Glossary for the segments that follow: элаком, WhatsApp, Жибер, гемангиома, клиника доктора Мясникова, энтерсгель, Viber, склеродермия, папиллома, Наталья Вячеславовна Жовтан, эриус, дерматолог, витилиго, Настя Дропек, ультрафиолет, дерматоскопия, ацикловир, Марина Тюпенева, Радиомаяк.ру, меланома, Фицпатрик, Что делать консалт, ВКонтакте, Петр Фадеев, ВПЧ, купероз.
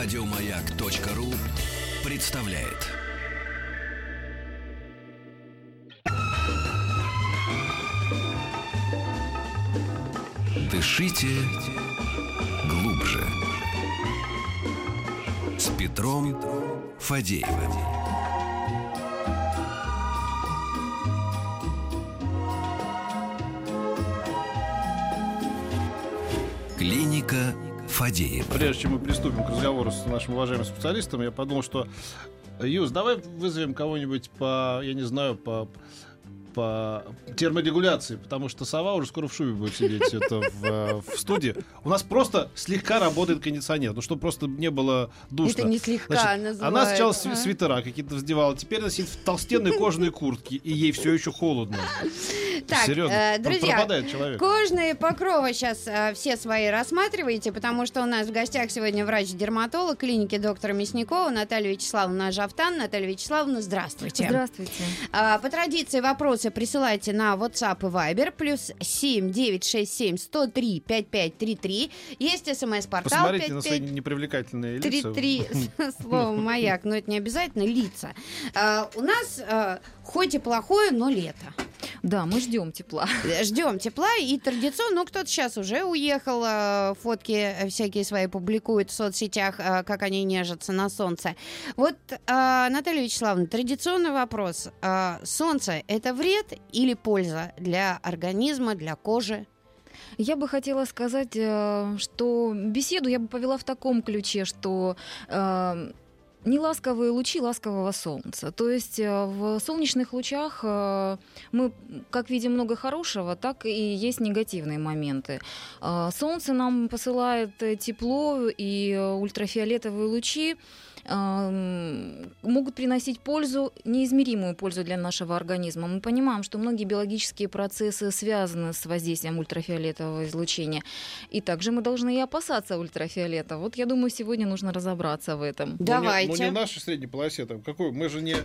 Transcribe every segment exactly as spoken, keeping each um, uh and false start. Радиомаяк.ру представляет. Дышите глубже. С Петром Фадеевым. Клиника Фадеева. Прежде чем мы приступим к разговору с нашим уважаемым специалистом, я подумал, что, Юс, давай вызовем кого-нибудь по, я не знаю, по, по терморегуляции, потому что сова уже скоро в шубе будет сидеть это в, в студии. У нас просто слегка работает кондиционер, ну чтобы просто не было душно. Это не слегка. Значит, называют, она сначала а? свитера какие-то вздевала, теперь она сидит в толстенной кожаной куртке, и ей все еще холодно. Так, серьезно, друзья, кожные покровы сейчас а, все свои рассматриваете, потому что у нас в гостях сегодня врач-дерматолог клиники доктора Мясникова Наталья Вячеславовна Жовтан. Наталья Вячеславовна, здравствуйте. Здравствуйте. А, по традиции вопросы присылайте на WhatsApp и Viber, плюс семь девятьсот шестьдесят семь сто три пятьдесят пять тридцать три. Есть смс-портал. Посмотрите пять пять на свои непривлекательные лица. три три, слово «маяк», но это не обязательно лица. У нас хоть и плохое, но лето. Да, мы ждем тепла. Ждем тепла и традиционно, ну, кто-то сейчас уже уехал, фотки всякие свои публикуют в соцсетях, как они нежатся на солнце. Вот, Наталья Вячеславовна, традиционный вопрос. Солнце – это вред или польза для организма, для кожи? Я бы хотела сказать, что беседу я бы повела в таком ключе, что... неласковые лучи ласкового солнца. То есть в солнечных лучах мы как видим много хорошего, так и есть негативные моменты. Солнце нам посылает тепло, и ультрафиолетовые лучи могут приносить пользу, неизмеримую пользу для нашего организма. Мы понимаем, что многие биологические процессы связаны с воздействием ультрафиолетового излучения. И также мы должны и опасаться ультрафиолета. Вот я думаю, сегодня нужно разобраться в этом. Давайте. Ну не, ну, не в нашей средней полосе. Там, какой? Мы же не...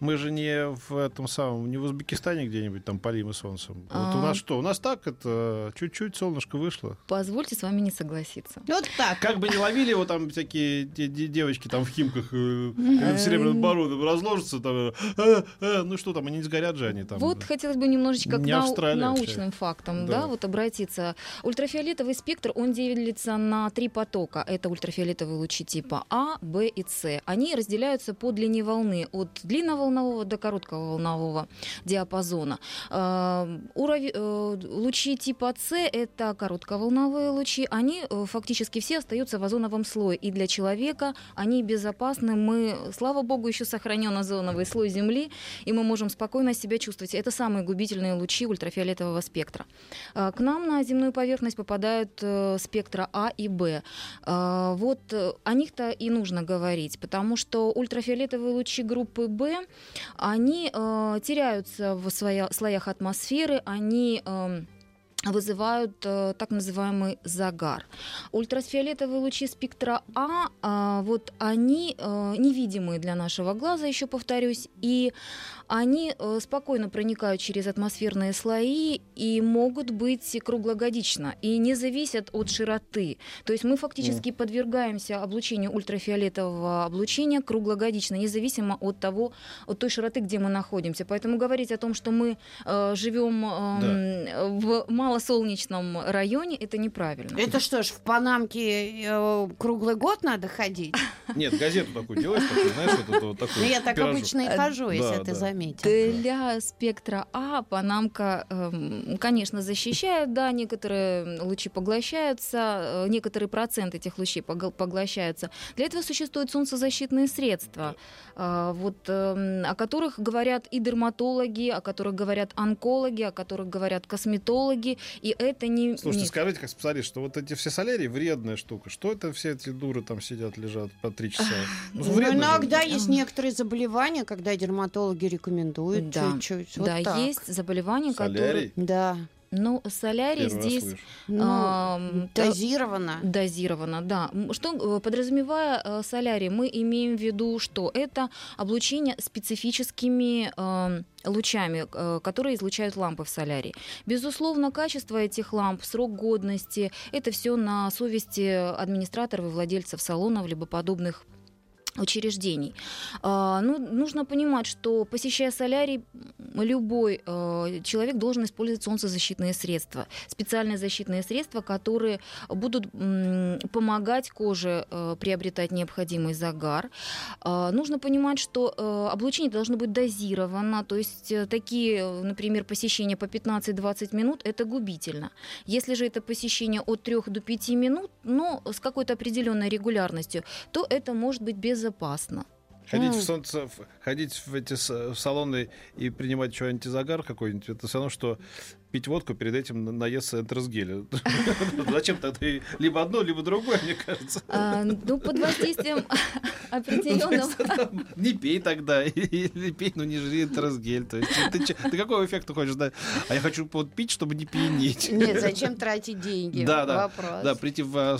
Мы же не в этом самом, не в Узбекистане где-нибудь там палим и солнцем. А... Вот у нас что? У нас так это чуть-чуть солнышко вышло. Позвольте с вами не согласиться. Вот так. Как бы не ловили его там всякие девочки там в Химках в Серебряном Бару, разложатся там, ну что там, они не сгорят же они там. Вот хотелось бы немножечко к научным фактам, да, вот обратиться. Ультрафиолетовый спектр, он делится на три потока. Это ультрафиолетовые лучи типа А, Б и С. Они разделяются по длине волны от длинного волнового до короткого волнового диапазона. Лучи типа С, это коротковолновые лучи, они фактически все остаются в озоновом слое, и для человека они безопасны. Мы, слава богу, еще сохранен озоновый слой Земли, и мы можем спокойно себя чувствовать. Это самые губительные лучи ультрафиолетового спектра. К нам на земную поверхность попадают спектра А и Б. Вот о них-то и нужно говорить, потому что ультрафиолетовые лучи группы Б, они э, теряются в слоя, слоях атмосферы, они э, вызывают э, так называемый загар. Ультрафиолетовые лучи спектра А, э, вот они э, невидимые для нашего глаза, еще повторюсь, и они э, спокойно проникают через атмосферные слои и могут быть круглогодично, и не зависят от широты. То есть мы фактически mm. подвергаемся облучению ультрафиолетового облучения круглогодично, независимо от того, от той широты, где мы находимся. Поэтому говорить о том, что мы э, живем э, да. в малосолнечном районе, это неправильно. Это что ж, в Панамке э, круглый год надо ходить? Нет, газету такую делаешь, знаешь, я так обычно и хожу, если ты заметишь. Для спектра А панамка, конечно, защищает, да, некоторые лучи поглощаются, некоторый процент этих лучей поглощаются. Для этого существуют солнцезащитные средства, вот, о которых говорят и дерматологи, о которых говорят онкологи, о которых говорят косметологи, и это не... Слушайте, не... скажите, как специалист, что вот эти все солярии вредная штука, что это все эти дуры там сидят, лежат по три часа? Ну, иногда же есть некоторые заболевания, когда дерматологи рекомендуют. Да, чуть-чуть. Вот да, так. Есть заболевания, солярий? Которые... Да. Ну, солярий здесь ну, дозировано. Дозировано, да. Что, подразумевая солярий, мы имеем в виду, что это облучение специфическими лучами, которые излучают лампы в солярии. Безусловно, качество этих ламп, срок годности, это все на совести администраторов и владельцев салонов либо подобных учреждений. А, ну, нужно понимать, что, посещая солярий, любой а, человек должен использовать солнцезащитные средства, специальные защитные средства, которые будут м, помогать коже а, приобретать необходимый загар. А, нужно понимать, что а, облучение должно быть дозировано, то есть а, такие, например, посещения по пятнадцать-двадцать минут, это губительно. Если же это посещение от трёх до пяти минут, но с какой-то определенной регулярностью, то это может быть безопасно. Безопасно. Ходить mm. в солнце, ходить в эти в салоны и принимать еще антизагар какой-нибудь, это все равно, что пить водку, перед этим наесться энтерсгеля. Зачем тогда либо одно, либо другое, мне кажется. Ну, под воздействием определенного... Не пей тогда, или пей, но не жри энтерсгель. Ты какого эффекта хочешь? А я хочу пить, чтобы не пьянить. Нет, зачем тратить деньги? Да, да, прийти в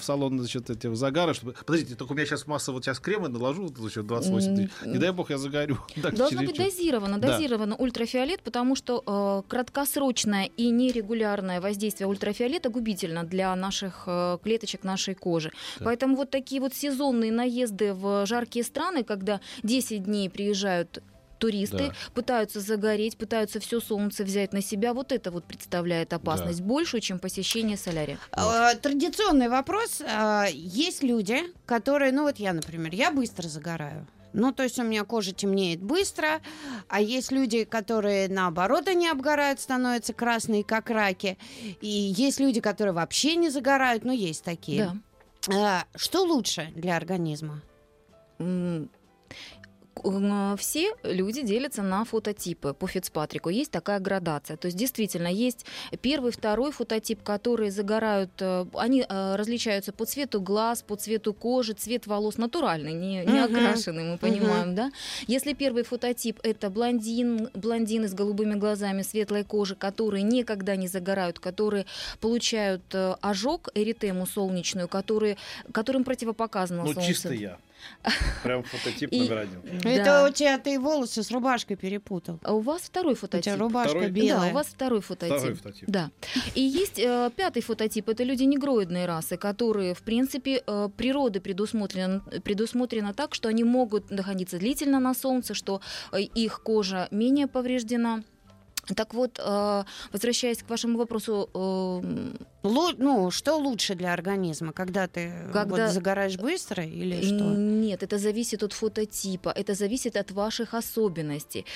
салон, значит, эти загары, чтобы... Подождите, только у меня сейчас масса, вот сейчас крема наложу, двадцать восемь тысяч. Не дай бог, я загорю. Должно быть дозировано, дозировано ультрафиолет, потому что краткосрочно срочное и нерегулярное воздействие ультрафиолета губительно для наших клеточек нашей кожи. Да. Поэтому вот такие вот сезонные наезды в жаркие страны, когда десять дней приезжают туристы, да. пытаются загореть, пытаются все солнце взять на себя. Вот это вот представляет опасность да. большую, чем посещение солярия. Традиционный вопрос. Есть люди, которые, ну вот я, например, я быстро загораю. Ну, то есть у меня кожа темнеет быстро, а есть люди, которые, наоборот, они обгорают, становятся красные, как раки, и есть люди, которые вообще не загорают, но есть такие. Да. А, что лучше для организма? Mm. Все люди делятся на фототипы по Фицпатрику. Есть такая градация. То есть действительно есть первый, второй фототип, которые загорают. Они различаются по цвету глаз, по цвету кожи, цвет волос натуральный, не, не окрашенный, мы понимаем, да? Если первый фототип — это блондин, блондины с голубыми глазами, светлой кожи, которые никогда не загорают, которые получают ожог, эритему солнечную, которые, которым противопоказано ну, солнце. Ну чисто я. Прям фототип и, номер один. Это да. у тебя ты волосы с рубашкой перепутал. А у вас второй фототип. У тебя рубашка второй? Белая. Да, у вас второй фототип. Второй фототип. Да. И есть э, пятый фототип. Это люди негроидной расы, которые, в принципе, э, природа предусмотрена, предусмотрена так, что они могут находиться длительно на солнце, что э, их кожа менее повреждена. Так вот, возвращаясь к вашему вопросу, ну, что лучше для организма, когда ты когда... Вот загораешь быстро или что? Нет, это зависит от фототипа, это зависит от ваших особенностей.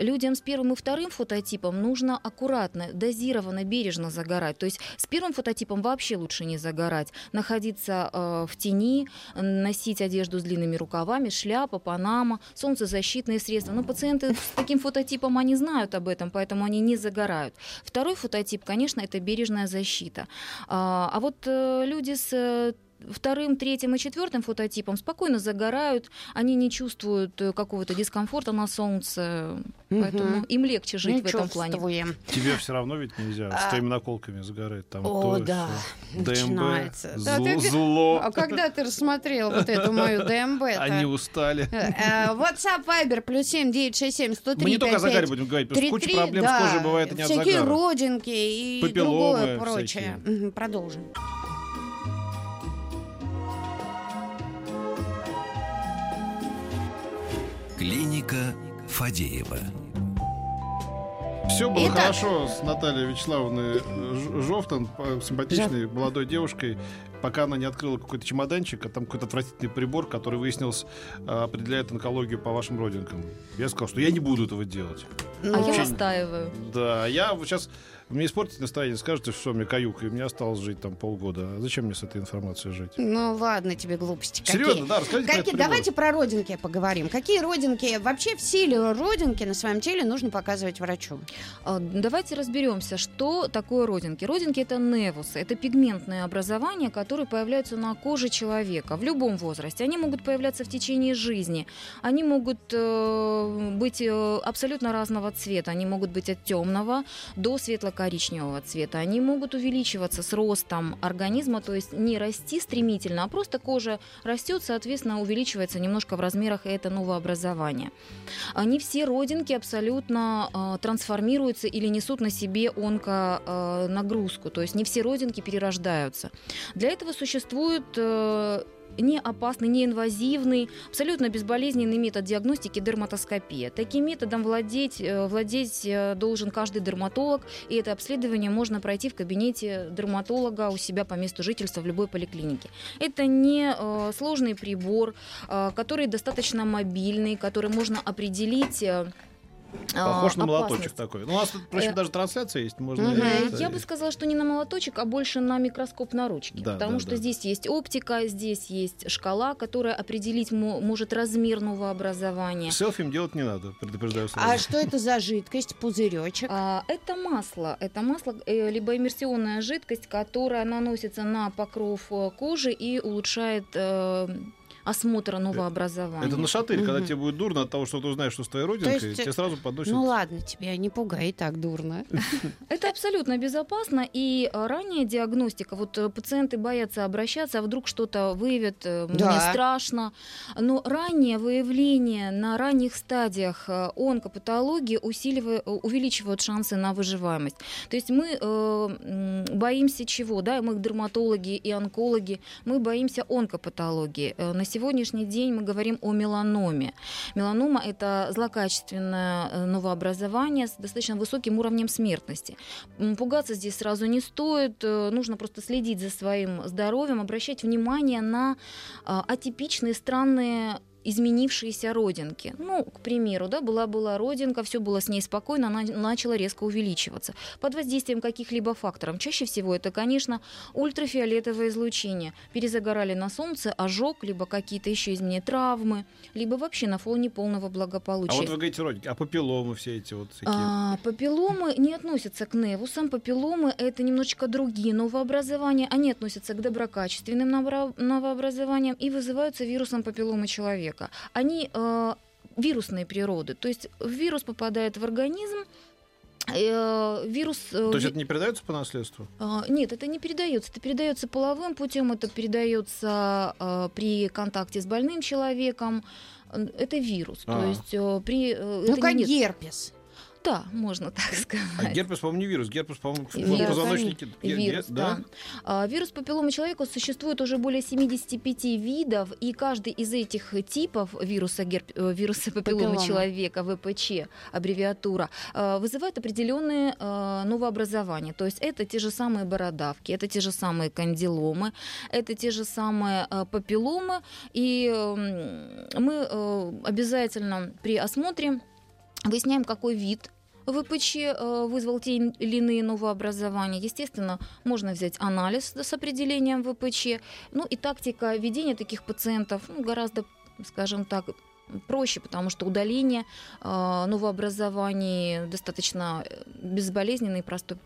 Людям с первым и вторым фототипом нужно аккуратно, дозированно, бережно загорать. То есть с первым фототипом вообще лучше не загорать, находиться в тени, носить одежду с длинными рукавами, шляпа, панама, солнцезащитные средства. Но пациенты с таким фототипом, они знают об этом, поэтому они не загорают. Второй фототип, конечно, это бережная защита. А, а вот э, люди с вторым, третьим и четвертым фототипом спокойно загорают, они не чувствуют какого-то дискомфорта на солнце, угу. поэтому им легче жить не в этом плане. Тебе все равно ведь нельзя а... с твоими наколками загорать. Там О, то, да, ДМБ, начинается. Зл... Да, ты... зло. А когда ты рассмотрел вот эту мою ДМБ? Они устали. WhatsApp, Viber, плюс семь девятьсот шестьдесят семь сто три. Мы не только о загаре будем говорить, потому что куча проблем с кожей бывает не от загара. Всякие родинки и другое прочее. Продолжим. Клиника Фадеева. Все было Итак... хорошо с Натальей Вячеславовной Жовтан, симпатичной Жов... молодой девушкой, пока она не открыла какой-то чемоданчик, а там какой-то отвратительный прибор, который, выяснилось, определяет онкологию по вашим родинкам. Я сказал, что я не буду этого делать. А Вообще... я настаиваю. Да, я вот сейчас... Мне испортить настроение, скажете, что мне каюк, и мне осталось жить там полгода. А зачем мне с этой информацией жить? Ну ладно тебе глупости. Какие? Серьезно, да, расскажите. Какие? Давайте про родинки поговорим. Какие родинки? Вообще все ли родинки на своем теле нужно показывать врачу? Давайте разберемся, что такое родинки. Родинки — это невусы, это пигментные образования, которые которые появляются на коже человека в любом возрасте. Они могут появляться в течение жизни. Они могут э, быть э, абсолютно разного цвета. Они могут быть от темного до светло-коричневого цвета. Они могут увеличиваться с ростом организма, то есть не расти стремительно, а просто кожа растет, соответственно, увеличивается немножко в размерах, и это новообразование. Они все родинки абсолютно э, трансформируются или несут на себе онконагрузку, то есть не все родинки перерождаются. Для этого существует э, не опасный, не инвазивный, абсолютно безболезненный метод диагностики — дерматоскопия. Таким методом владеть, владеть должен каждый дерматолог, и это обследование можно пройти в кабинете дерматолога у себя по месту жительства в любой поликлинике. Это не сложный прибор, который достаточно мобильный, который можно определить... Похож на опасность. Молоточек такой. У нас, впрочем, даже трансляция есть. Можно угу. Я бы сказала, что не на молоточек, а больше на микроскоп на ручке. Да, потому да, что да. здесь есть оптика, здесь есть шкала, которая определить может размер новообразования. Селфим делать не надо, предупреждаю сразу. А что это за жидкость, пузыречек? А, это масло. Это масло, либо иммерсионная жидкость, которая наносится на покров кожи и улучшает... Э, осмотра новообразования. Это на шатырь, угу. когда тебе будет дурно от того, что ты узнаешь, что с твоей родинкой, есть, тебе сразу подносят... Ну ладно, тебя не пугай, и так дурно. Это абсолютно безопасно, и ранняя диагностика, вот пациенты боятся обращаться, а вдруг что-то выявят, мне страшно, но раннее выявление на ранних стадиях онкопатологии увеличивают шансы на выживаемость. То есть мы боимся чего? Да, мы дерматологи и онкологи, мы боимся онкопатологии. На сегодняшний день мы говорим о меланоме. Меланома – это злокачественное новообразование с достаточно высоким уровнем смертности. Пугаться здесь сразу не стоит, нужно просто следить за своим здоровьем, обращать внимание на атипичные, странные изменившиеся родинки. Ну, к примеру, да, была-была родинка, все было с ней спокойно, она начала резко увеличиваться. Под воздействием каких-либо факторов. Чаще всего это, конечно, ультрафиолетовое излучение. Перезагорали на солнце, ожог, либо какие-то еще изменения, травмы, либо вообще на фоне полного благополучия. А вот вы говорите родинки, а папилломы все эти вот всякие? А, папилломы не относятся к невусам. Папилломы — это немножечко другие новообразования. Они относятся к доброкачественным новообразованиям и вызываются вирусом папилломы человека. Они э, вирусные природы, то есть вирус попадает в организм, э, вирус... Э, то есть это не передается по наследству? Э, нет, это не передается. Это передается половым путем, это передается э, при контакте с больным человеком. Это вирус, А-а-а. то есть э, при... Э, ну как нет... герпес. Да, можно так сказать. А герпес, по-моему, не вирус. Герпес, по-моему, в позвоночнике. Вирус, да. Да. Вирус папилломы человека существует уже более семидесяти пяти видов, и каждый из этих типов вируса, герп... вируса папилломы, папилломы человека, ВПЧ, аббревиатура, вызывает определенные новообразования. То есть это те же самые бородавки, это те же самые кандиломы, это те же самые папилломы. И мы обязательно при осмотре выясняем, какой вид ВПЧ вызвал те или иные новообразования. Естественно, можно взять анализ с определением ВПЧ. Ну и тактика ведения таких пациентов, ну, гораздо, скажем так, проще, потому что удаление э, новообразований достаточно безболезненный и простой.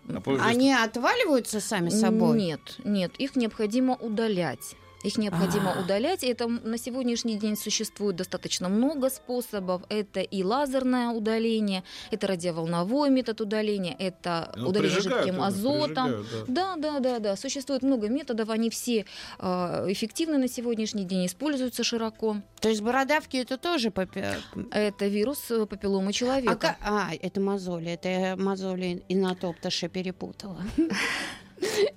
Они отваливаются сами собой? Нет, нет, их необходимо удалять. Их необходимо А-а-а. удалять. Это на сегодняшний день существует достаточно много способов. Это и лазерное удаление, это радиоволновой метод удаления, это ну, удаление жидким азотом. Да. да, да, да, да. Существует много методов, они все э, эффективны на сегодняшний день, используются широко. То есть бородавки — это тоже папи... это вирус папилломы человека. А, а это мозоли, это мозоли инотоптоша перепутала.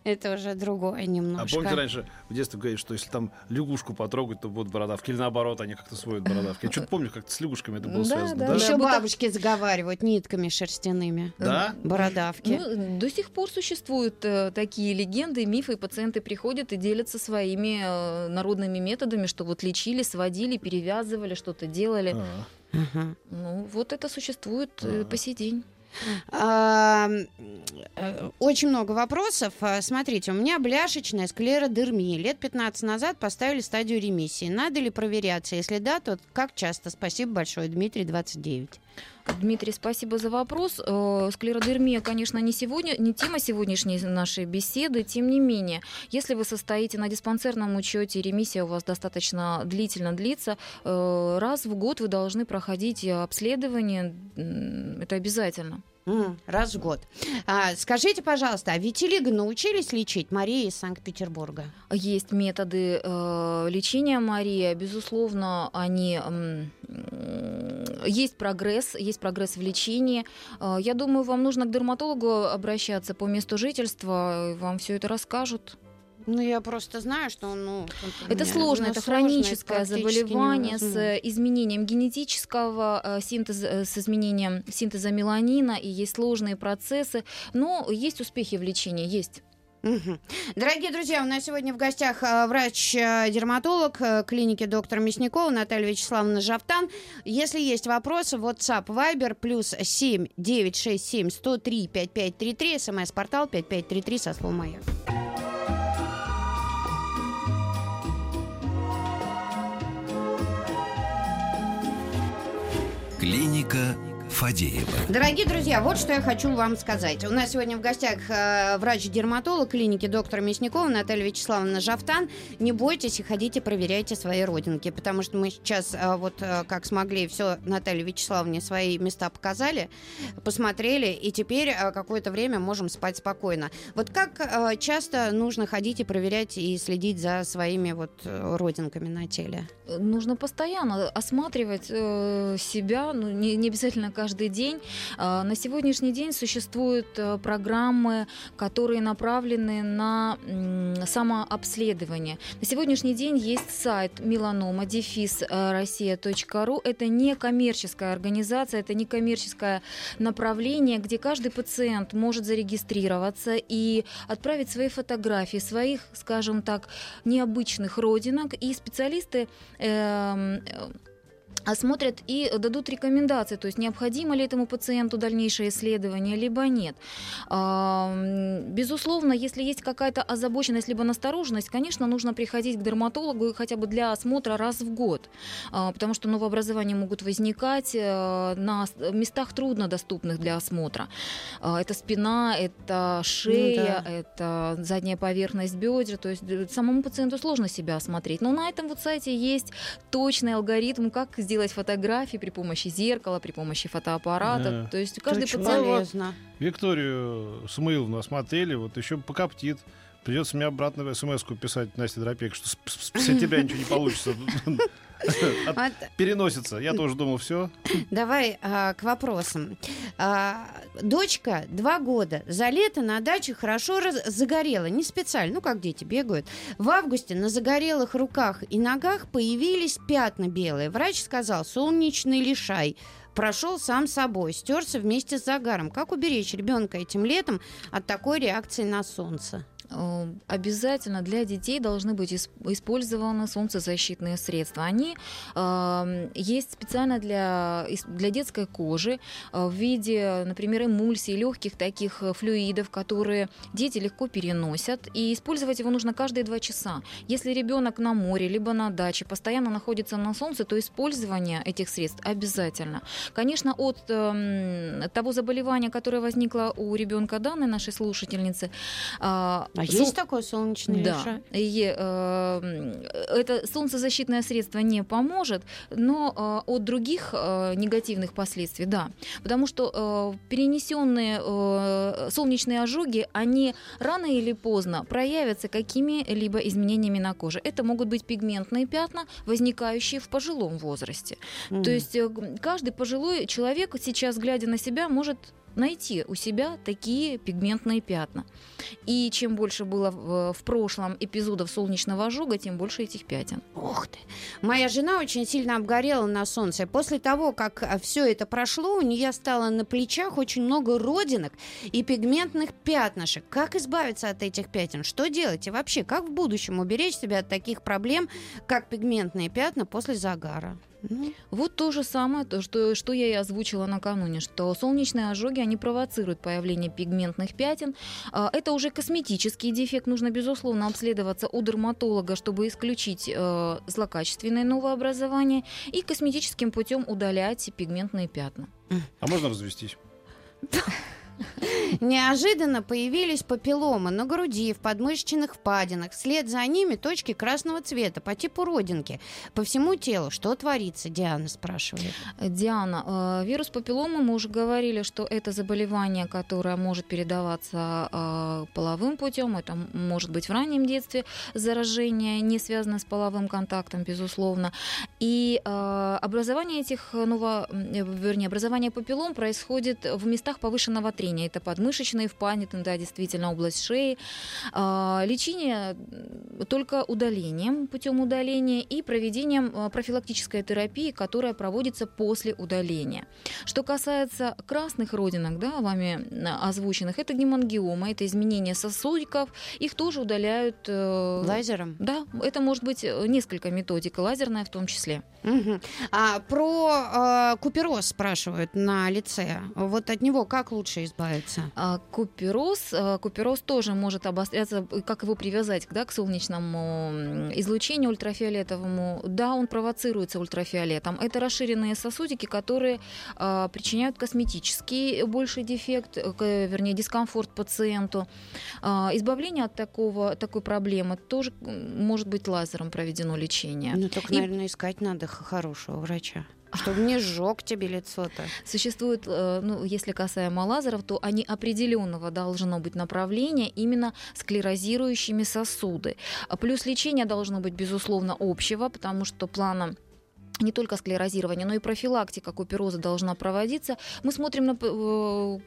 Это уже другое немножко. А помните, раньше в детстве говорили, что если там лягушку потрогать, то будут бородавки. Или наоборот, они как-то сводят бородавки. Я что-то помню, как-то с лягушками это было да, связано. Да, да? Еще бабушки заговаривают нитками шерстяными. Да? Бородавки. Ну, до сих пор существуют э, такие легенды, мифы. И пациенты приходят и делятся своими э, народными методами, что вот лечили, сводили, перевязывали, что-то делали. А-а-а. Uh-huh. Ну, вот это существует э, по сей день. Очень много вопросов. Смотрите, у меня бляшечная склеродермия. Лет пятнадцать назад поставили стадию ремиссии. Надо ли проверяться? Если да, то как часто? Спасибо большое, Дмитрий, двадцать девять. Дмитрий, спасибо за вопрос. Склеродермия, конечно, не сегодня, не тема сегодняшней нашей беседы. Тем не менее, если вы состоите на диспансерном учете, ремиссия у вас достаточно длительно длится, раз в год вы должны проходить обследование. Это обязательно. Mm, раз в год. А, скажите, пожалуйста, а витилиго научились лечить? Мария из Санкт-Петербурга. Есть методы э, лечения, Мария. Безусловно, они... Э, есть прогресс, есть прогресс в лечении. Э, я думаю, вам нужно к дерматологу обращаться по месту жительства. Вам все это расскажут. Ну, я просто знаю, что... Ну, это сложно, это сложно, хроническое заболевание с изменением генетического синтеза, с изменением синтеза меланина, и есть сложные процессы, но есть успехи в лечении, есть. Угу. Дорогие друзья, у нас сегодня в гостях врач-дерматолог клиники доктора Мясникова Наталья Вячеславовна Жовтан. Если есть вопросы, WhatsApp, Viber, плюс семь девятьсот шестьдесят семь сто три пятьдесят пять тридцать три, смс-портал пятьдесят пять тридцать три со словом «Маяк». Клиника Фадеева. Дорогие друзья, вот что я хочу вам сказать. У нас сегодня в гостях э, врач-дерматолог клиники доктора Мясникова Наталья Вячеславовна Жовтан. Не бойтесь и ходите, проверяйте свои родинки, потому что мы сейчас э, вот э, как смогли, все Наталье Вячеславовне свои места показали, посмотрели, и теперь э, какое-то время можем спать спокойно. Вот как э, часто нужно ходить и проверять и следить за своими вот э, родинками на теле? Нужно постоянно осматривать э, себя, ну, не, не обязательно как каждый день. На сегодняшний день существуют программы, которые направлены на самообследование. На сегодняшний день есть сайт меланома точка медфис точка ру. Это не коммерческая организация, это не коммерческое направление, где каждый пациент может зарегистрироваться и отправить свои фотографии, своих, скажем так, необычных родинок, и специалисты э- осмотрят и дадут рекомендации, то есть необходимо ли этому пациенту дальнейшее исследование, либо нет. Безусловно, если есть какая-то озабоченность, либо настороженность, конечно, нужно приходить к дерматологу хотя бы для осмотра раз в год, потому что новообразования могут возникать на местах труднодоступных для осмотра. Это спина, это шея, ну, да. это задняя поверхность бедер, то есть самому пациенту сложно себя осмотреть. Но на этом вот сайте есть точный алгоритм, как сделать делать фотографии при помощи зеркала, при помощи фотоаппарата. Да. То есть каждый Очень пациент... Полезно. Викторию Смаиловну осмотрели, вот еще покоптит. Придется мне обратно смс-ку писать, Настя Дропек, что с тебя ничего не получится. От... Переносится. Я тоже думал, все. Давай а, к вопросам. А, дочка два года. За лето на даче хорошо раз... загорела. Не специально, ну как дети бегают. В августе на загорелых руках и ногах появились пятна белые. Врач сказал, солнечный лишай. Прошел сам собой, стерся вместе с загаром. Как уберечь ребенка этим летом от такой реакции на солнце? Обязательно для детей должны быть использованы солнцезащитные средства. Они э, есть специально для, для детской кожи э, в виде, например, эмульсий, легких таких флюидов, которые дети легко переносят. И использовать его нужно каждые два часа. Если ребенок на море, либо на даче постоянно находится на солнце, то использование этих средств обязательно. Конечно, от э, того заболевания, которое возникло у ребенка данной нашей слушательницы, э, А Сол... есть такое солнечное да. лишай? И, э, это солнцезащитное средство не поможет, но э, от других э, негативных последствий, да. Потому что э, перенесенные э, солнечные ожоги, они рано или поздно проявятся какими-либо изменениями на коже. Это могут быть пигментные пятна, возникающие в пожилом возрасте. Mm. То есть э, каждый пожилой человек сейчас, глядя на себя, может... найти у себя такие пигментные пятна. И чем больше было в, в прошлом эпизодов солнечного ожога, тем больше этих пятен. Ох ты! Моя жена очень сильно обгорела на солнце. После того, как все это прошло, у нее стало на плечах очень много родинок и пигментных пятнышек. Как избавиться от этих пятен? Что делать? И вообще, как в будущем уберечь себя от таких проблем, как пигментные пятна после загара? Ну. Вот то же самое, то, что, что я и озвучила накануне, что солнечные ожоги, они провоцируют появление пигментных пятен. Это уже косметический дефект, нужно, безусловно, обследоваться у дерматолога, чтобы исключить злокачественное новообразование и косметическим путем удалять пигментные пятна. А можно развестись? Неожиданно появились папилломы на груди, в подмышечных впадинах. Вслед за ними точки красного цвета по типу родинки. По всему телу. Что творится? Диана спрашивает. Диана, э, вирус папилломы, мы уже говорили, что это заболевание, которое может передаваться э, половым путем. Это может быть в раннем детстве заражение, не связанное с половым контактом, безусловно. И э, образование этих ново... вернее, образование папиллом происходит в местах повышенного трения. Это подмышечные впадины, да, действительно, область шеи. Лечение только удалением, путем удаления и проведением профилактической терапии, которая проводится после удаления. Что касается красных родинок, да, вами озвученных, это гемангиома, это изменение сосудиков, их тоже удаляют лазером. Да, это может быть несколько методик, лазерная в том числе. Угу. А, про э, купероз спрашивают на лице. Вот от него как лучше избавиться? Купероз, купероз тоже может обостряться, как его привязать, да, к солнечному излучению ультрафиолетовому. Да, он провоцируется ультрафиолетом. Это расширенные сосудики, которые а, причиняют косметический больший дефект, вернее, дискомфорт пациенту. А, избавление от такого, такой проблемы тоже может быть лазером проведено лечение. Ну, только, И... наверное, искать надо хорошего врача. Чтобы не сжег тебе лицо-то. Существует, ну, если касаемо лазеров, то они определенного должно быть направления, именно склерозирующими сосуды. Плюс лечение должно быть, безусловно, общего, потому что плана не только склерозирования, но и профилактика купероза должна проводиться. Мы смотрим на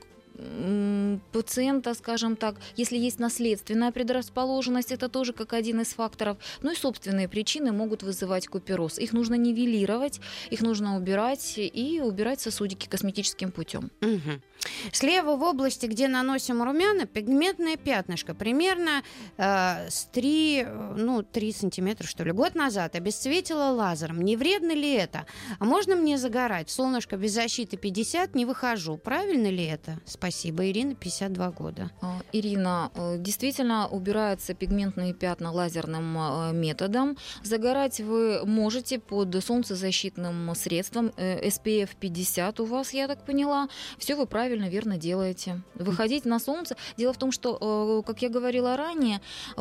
пациента, скажем так, если есть наследственная предрасположенность, это тоже как один из факторов. Ну и собственные причины могут вызывать купероз. Их нужно нивелировать, их нужно убирать и убирать сосудики косметическим путем. Угу. Слева в области, где наносим румяна, пигментное пятнышко. Примерно э, с три, ну, три сантиметра, что ли, год назад обесцветила лазером. Не вредно ли это? А можно мне загорать? Солнышко без защиты пятьдесят, не выхожу. Правильно ли это? Спасибо, Ирина, пятьдесят два года. Ирина, действительно, убираются пигментные пятна лазерным методом. Загорать вы можете под солнцезащитным средством эс пи эф пятьдесят у вас, я так поняла. Все вы правильно, верно делаете. Выходить на солнце. Дело в том, что, как я говорила ранее,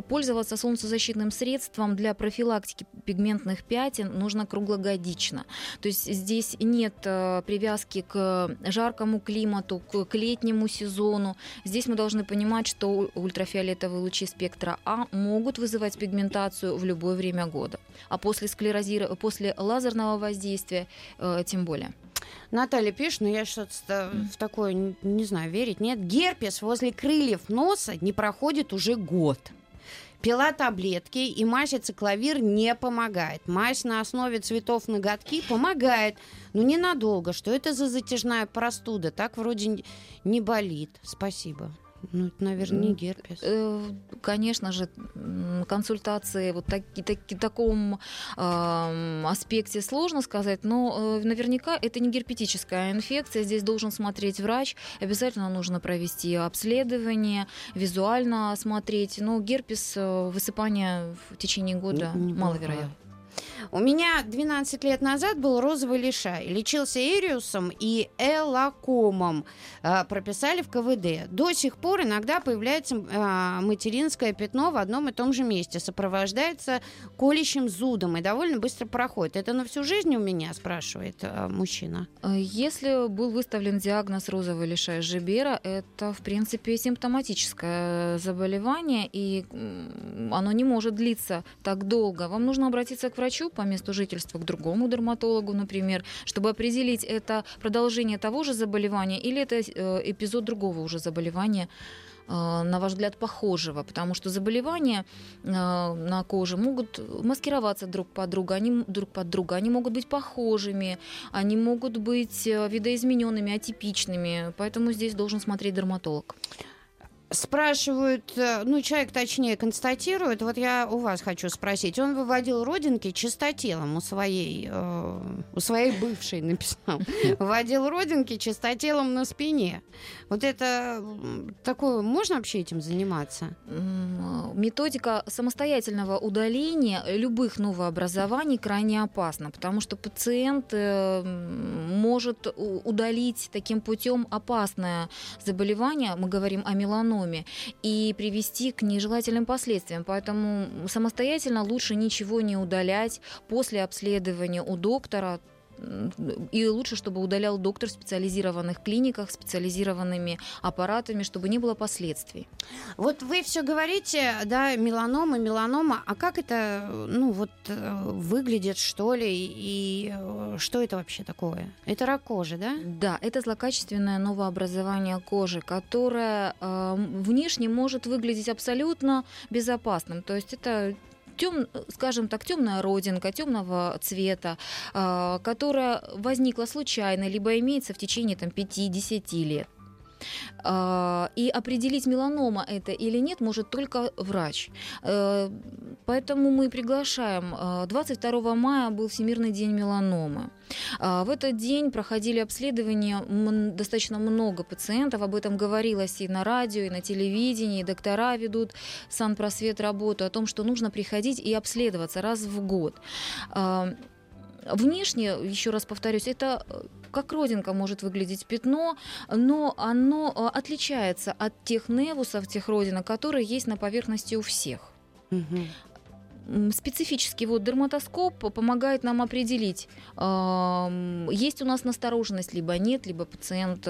пользоваться солнцезащитным средством для профилактики пигментных пятен нужно круглогодично. То есть здесь нет привязки к жаркому климату, к летнему сезону. Здесь мы должны понимать, что ультрафиолетовые лучи спектра А могут вызывать пигментацию в любое время года. А после склерози... после лазерного воздействия э, тем более. Наталья пишет, но я что-то в такое, не знаю, верить нет. Герпес возле крыльев носа не проходит уже год. Пила таблетки и мазь ацикловир не помогает. Мазь на основе цветов ноготки помогает, но ненадолго. Что это за затяжная простуда? Так вроде не болит. Спасибо. Ну, это, наверное, не герпес. Конечно же, консультации вот так, так, в таком э, аспекте сложно сказать, но э, наверняка это не герпетическая инфекция. Здесь должен смотреть врач. Обязательно нужно провести обследование, визуально осмотреть. Но герпес, э, высыпание в течение года маловероятно. У меня двенадцать лет назад был розовый лишай. Лечился эриусом и элакомом. Прописали в ка вэ дэ. До сих пор иногда появляется материнское пятно в одном и том же месте. Сопровождается колющим зудом и довольно быстро проходит. Это на всю жизнь у меня, спрашивает мужчина. Если был выставлен диагноз розовый лишай Жибера, это, в принципе, симптоматическое заболевание, и оно не может длиться так долго. Вам нужно обратиться к врачу по месту жительства, к другому дерматологу, например, чтобы определить, это продолжение того же заболевания или это эпизод другого уже заболевания, на ваш взгляд, похожего, потому что заболевания на коже могут маскироваться друг под друга, они друг под друга, они могут быть похожими, они могут быть видоизмененными, атипичными, поэтому здесь должен смотреть дерматолог. Спрашивают, ну, человек, точнее, констатирует, вот я у вас хочу спросить, он выводил родинки чистотелом у своей, э, у своей бывшей, написал, выводил родинки чистотелом на спине. Вот это такое, можно вообще этим заниматься? Методика самостоятельного удаления любых новообразований крайне опасна, потому что пациент может удалить таким путем опасное заболевание, мы говорим о меланоме, и привести к нежелательным последствиям. Поэтому самостоятельно лучше ничего не удалять после обследования у доктора. И лучше, чтобы удалял доктор в специализированных клиниках, специализированными аппаратами, чтобы не было последствий. Вот вы все говорите, да, меланома, меланома. А как это, ну, вот, выглядит, что ли? И что это вообще такое? Это рак кожи, да? Да, это злокачественное новообразование кожи, которое э, внешне может выглядеть абсолютно безопасным. То есть это... Тем, скажем так, темная родинка, темного цвета, э, которая возникла случайно, либо имеется в течение там, пяти-десяти лет. Э, и определить, меланома это или нет, может только врач. Э, поэтому мы приглашаем. двадцать второго мая был Всемирный день меланомы. Э, в этот день проходили обследования м- достаточно много пациентов. Об этом говорилось и на радио, и на телевидении, и доктора ведут санпросвет работу о том, что нужно приходить и обследоваться раз в год. Э, Внешне, еще раз повторюсь, это как родинка может выглядеть пятно, но оно отличается от тех невусов, тех родинок, которые есть на поверхности у всех. Угу. Специфический вот дерматоскоп помогает нам определить, есть у нас настороженность, либо нет, либо пациент,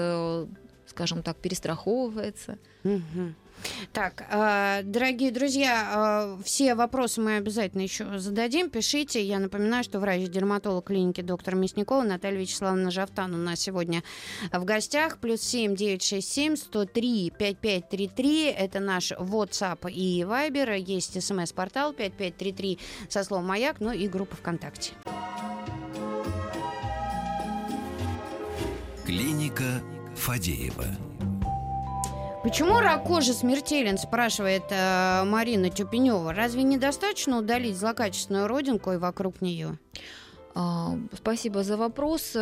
скажем так, перестраховывается. Угу. Так, дорогие друзья, все вопросы мы обязательно еще зададим. Пишите. Я напоминаю, что врач-дерматолог клиники доктора Мясникова Наталья Вячеславовна Жовтан у нас сегодня в гостях. Плюс семь девятьсот шестьдесят семь сто три пятьдесят пять тридцать три. Это наш WhatsApp и Viber. Есть смс-портал пятьдесят пять тридцать три со словом «Маяк», ну и группа ВКонтакте. Клиника Фадеева. Почему рак кожи смертелен, спрашивает э, Марина Тюпенева. Разве недостаточно удалить злокачественную родинку и вокруг нее? Спасибо за вопрос.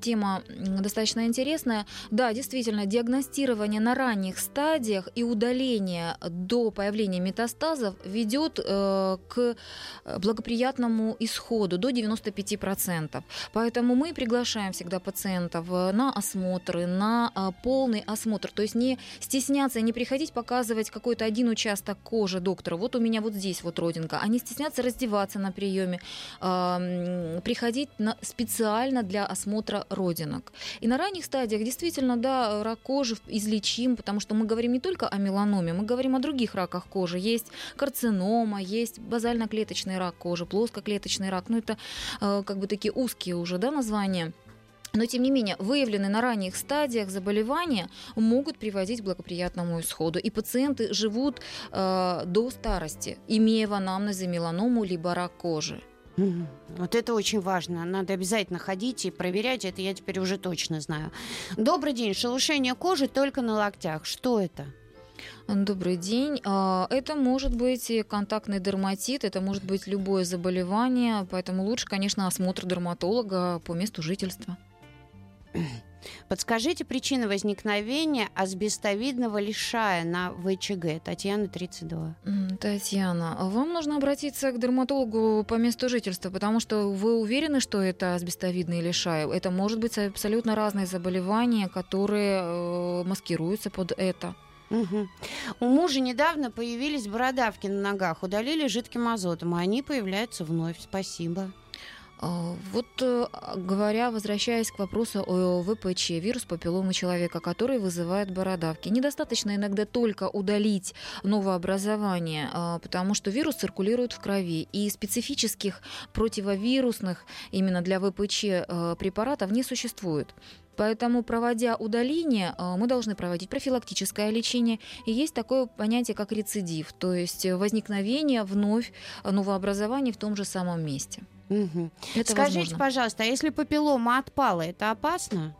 Тема достаточно интересная. Да, действительно, диагностирование на ранних стадиях и удаление до появления метастазов ведет к благоприятному исходу до девяноста пяти процентов. Поэтому мы приглашаем всегда пациентов на осмотры, на полный осмотр. То есть не стесняться, не приходить показывать какой-то один участок кожи доктору. Вот у меня вот здесь вот родинка. А не стесняться раздеваться на приеме, приходить ходить на, специально для осмотра родинок. И на ранних стадиях действительно, да, рак кожи излечим, потому что мы говорим не только о меланоме, мы говорим о других раках кожи. Есть карцинома, есть базально-клеточный рак кожи, плоскоклеточный рак. Ну, это э, как бы такие узкие уже, да, названия. Но, тем не менее, выявленные на ранних стадиях заболевания могут приводить к благоприятному исходу. И пациенты живут э, до старости, имея в анамнезе меланому либо рак кожи. Вот это очень важно. Надо обязательно ходить и проверять. Это я теперь уже точно знаю. Добрый день. Шелушение кожи только на локтях. Что это? Добрый день. Это может быть контактный дерматит, это может быть любое заболевание. Поэтому лучше, конечно, осмотр дерматолога по месту жительства. Подскажите причину возникновения асбестовидного лишая на ВЧГ. Татьяна, тридцать два. Татьяна, вам нужно обратиться к дерматологу по месту жительства, потому что вы уверены, что это асбестовидный лишай? Это может быть абсолютно разные заболевания, которые маскируются под это. Угу. У мужа недавно появились бородавки на ногах, удалили жидким азотом, а они появляются вновь. Спасибо. Вот говоря, возвращаясь к вопросу о ВПЧ, вирус папилломы человека, который вызывает бородавки. Недостаточно иногда только удалить новообразование, потому что вирус циркулирует в крови. И специфических противовирусных именно для ВПЧ препаратов не существует. Поэтому, проводя удаление, мы должны проводить профилактическое лечение. И есть такое понятие, как рецидив, то есть возникновение вновь новообразований в том же самом месте. Угу. Скажите, возможно. Пожалуйста, а если папиллома отпала, это опасно?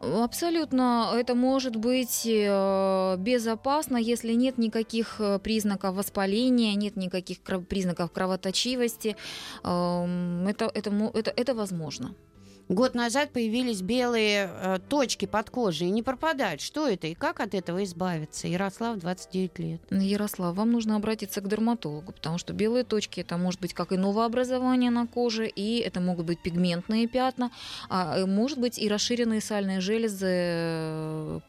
Абсолютно, это может быть безопасно, если нет никаких признаков воспаления, нет никаких признаков кровоточивости. Это, это, это, это возможно. Год назад появились белые точки под кожей и не пропадают. Что это и как от этого избавиться? Ярослав, двадцать девять лет. Ярослав, вам нужно обратиться к дерматологу, потому что белые точки — это может быть как и новообразование на коже, и это могут быть пигментные пятна, а может быть и расширенные сальные железы.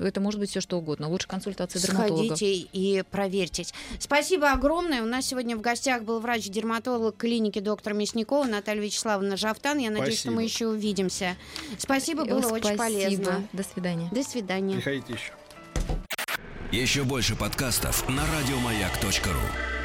Это может быть все что угодно. Лучше консультации дерматолога. Сходите и проверьтесь. Спасибо огромное. У нас сегодня в гостях был врач-дерматолог клиники доктора Мясникова Наталья Вячеславовна Жовтан. Я надеюсь, спасибо, что мы еще увидимся. Спасибо, было спасибо, очень полезно. До свидания. До свидания. Приходите еще. Еще больше подкастов на радиомаяк точка ру.